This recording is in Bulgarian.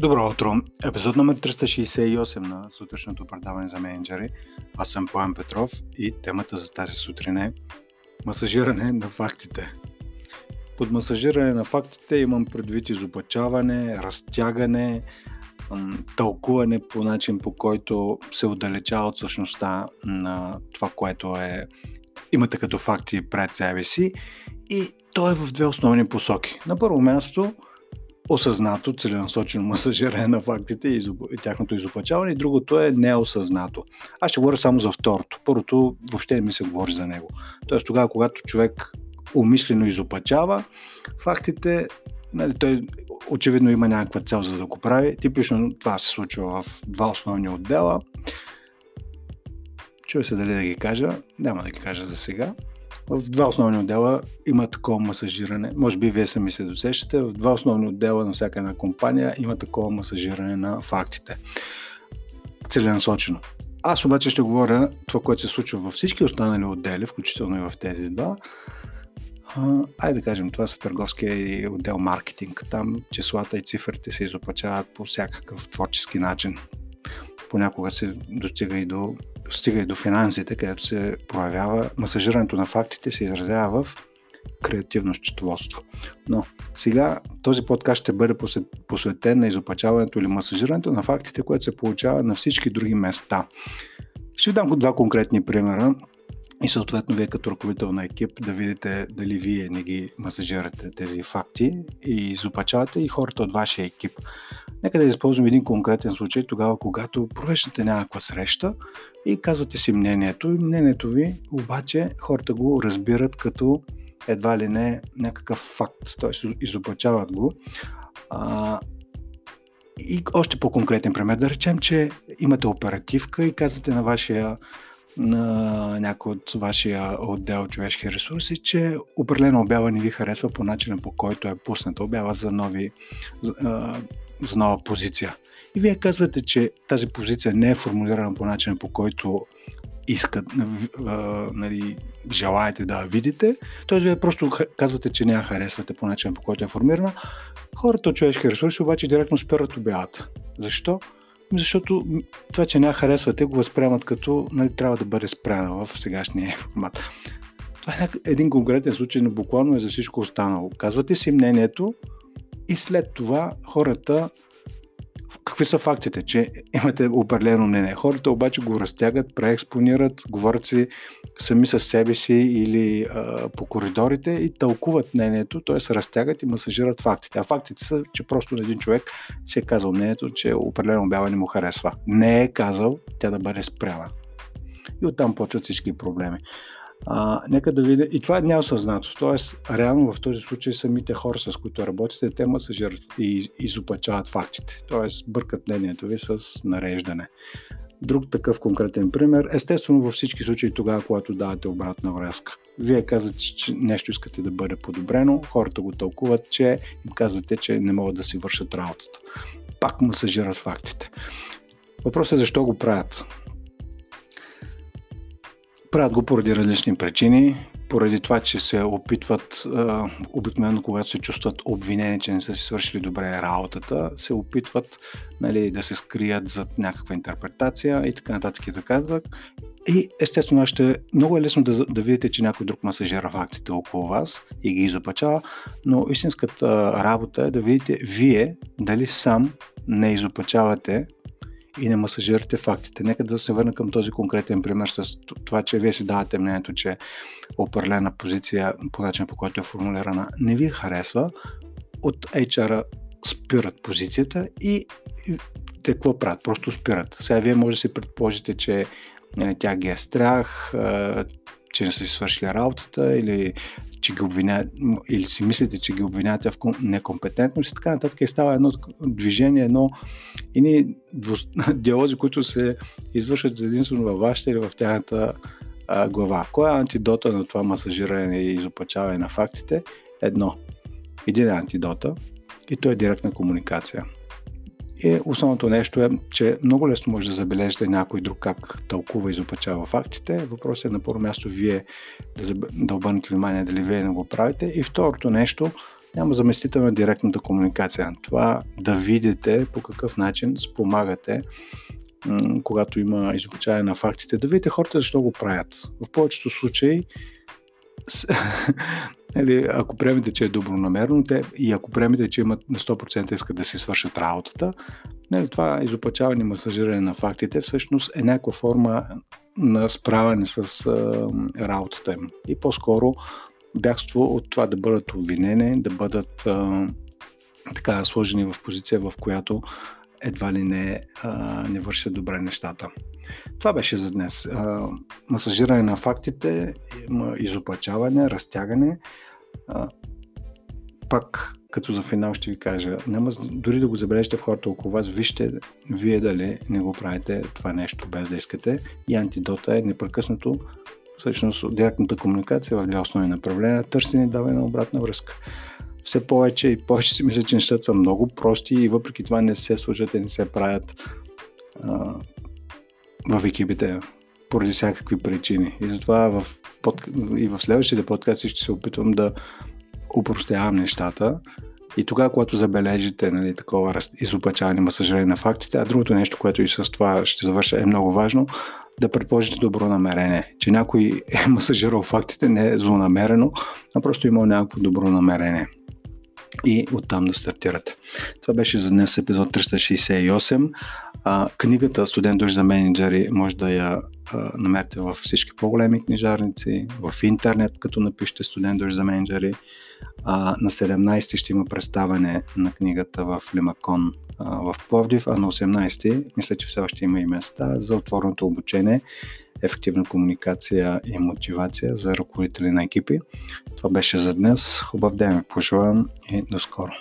Добро утро! Епизод номер 368 на Сутрешното предаване за мениджъри. Аз съм Пламен Петров и темата за тази сутрин е масажиране на фактите. Под масажиране на фактите имам предвид изопачаване, разтягане, тълкуване по начин, по който се отдалечава от същността на това, което имате като факти пред себе си, и то е в две основни посоки. На първо място, осъзнато, целенасочено масажиране на фактите и тяхното изопачаване, и другото е неосъзнато. Аз ще говоря само за второто. Първото въобще не ми се говори за него. Тоест тогава, когато човек умишлено изопачава фактите, той очевидно има някаква цел за да го прави. Типично това се случва в два основни отдела. Чува се дали да ги кажа, няма да ги кажа за сега. В два основни отдела има такова масажиране. Може би вие сами се досещате. В два основни отдела на всяка една компания има такова масажиране на фактите. Целенасочено. Аз обаче ще говоря това, което се случва във всички останали отдели, включително и в тези два. Айде да кажем, това са търговския отдел маркетинг. Там числата и цифрите се изопачават по всякакъв творчески начин. Понякога се достига и до финансите, където се проявява масажирането на фактите, се изразява в креативно счетоводство. Но сега този подкаст ще бъде посветен на изопачаването или масажирането на фактите, което се получава на всички други места. Ще ви дам два конкретни примера и съответно вие като ръководител на екип да видите дали вие не ги масажирате тези факти и изопачавате и хората от вашия екип. Нека да използвам един конкретен случай тогава, когато провеждате някаква среща и казвате си мнението. Мнението ви обаче хората го разбират като едва ли не някакъв факт, т.е. изопачават го. И още по-конкретен пример, да речем, че имате оперативка и казвате на вашия някой от вашия отдел човешки ресурси, че определена обява не ви харесва по начина, по който е пусната. Обява за нова позиция. И вие казвате, че тази позиция не е формулирана по начина, по който искат, желаете да видите. Тоест вие просто казвате, че не я харесвате по начина, по който е формирана. Хората от човешки ресурси обаче директно спират обявата. Защо? Защото това, че не я харесвате, го възприемат като трябва да бъде спряна в сегашния формат. Това е един конкретен случай, но буквално е за всичко останало. Казвате си мнението и след това хората, какви са фактите, че имате определено мнение. Хората обаче го разтягат, преекспонират, говорят си сами със себе си или по коридорите и тълкуват мнението, т.е. се разтягат и масажират фактите. А фактите са, че просто на един човек си е казал мнението, че определено обява не му харесва. Не е казал тя да бъде спряна. И оттам почват всички проблеми. Нека да видя. И това е неосъзнато. Т.е. реално в този случай самите хора, с които работите, те масажират и изопачават фактите. Т.е. бъркат мнението ви с нареждане. Друг такъв конкретен пример. Естествено във всички случаи тогава, когато давате обратна връзка. Вие казвате, че нещо искате да бъде подобрено, хората го тълкуват, че им казвате, че не могат да си вършат работата. Пак масажират фактите. Въпросът е защо го правят. Правят го поради различни причини, поради това, че се опитват, обикновено когато се чувстват обвинени, че не са си свършили добре работата, се опитват да се скрият зад някаква интерпретация и така нататък и така нататък. И естествено, много е лесно да видите, че някой друг масажира фактите около вас и ги изопачава, но истинската работа е да видите вие дали сам не изопачавате и не масажирате фактите. Нека да се върна към този конкретен пример с това, че вие си давате мнението, че определена позиция по начин, по който е формулирана, не ви харесва. От HR-а спират позицията и те какво правят? Просто спират. Сега вие може да си предположите, че тя ги е страх, че не са си свършили работата или че ги обвиняват, или си мислите, че ги обвинявате в некомпетентност и така нататък. И става едно движение, едни диалози, които се извършват единствено във вашата или в тяхната глава. Кой е антидота на това масажиране и изопачаване на фактите? Един е антидота и то е директна комуникация. И основното нещо е, че много лесно може да забележите някой друг как тълкува и изопачава фактите. Въпросът е на първо място вие да обърнете внимание дали вие не го правите. И второто нещо, няма заместител на директната комуникация. Това да видите по какъв начин спомагате, когато има изучаване на фактите, да видите хората защо го правят. В повечето случаи, ако приемете, че е добронамерно и ако приемете, че имат на 100% искат да си свършат работата, това изопачаване, масажиране на фактите всъщност е някаква форма на справяне с работата им. И по-скоро бягство от това да бъдат обвинени, да бъдат така сложени в позиция, в която едва ли не вършат добре нещата. Това беше за днес. Масажиране на фактите, изопачаване, разтягане. Пак като за финал ще ви кажа, дори да го забележите в хората около вас, вижте вие дали не го правите това нещо без да искате, и антидота е непрекъснато всъщност директната комуникация в две основни направления: търсене и даване на обратна връзка. Все повече и повече си мисля, че нещата са много прости и въпреки това не се служат и не се правят в екипите поради всякакви причини. И затова и в следващите подкасти ще се опитвам да упростявам нещата, и тогава, когато забележите такова изопачаване, масажиране на фактите, а другото нещо, което и с това ще завърша, е много важно, да предположите добро намерение, че някой е масажирал фактите не е злонамерено, а просто имал някакво добро намерение, и оттам да стартирате. Това беше за днес епизод 368. Книгата "Студен душ за мениджъри" може да я намерите във всички по-големи книжарници, в интернет, като напишете "Студен душ за мениджъри". На 17 ще има представяне на книгата в Лимакон в Пловдив, а на 18 мисля, че все още има и места за отворното обучение, ефективна комуникация и мотивация за ръководители на екипи. Това беше за днес. Хубав ден ви пожелавам и до скоро!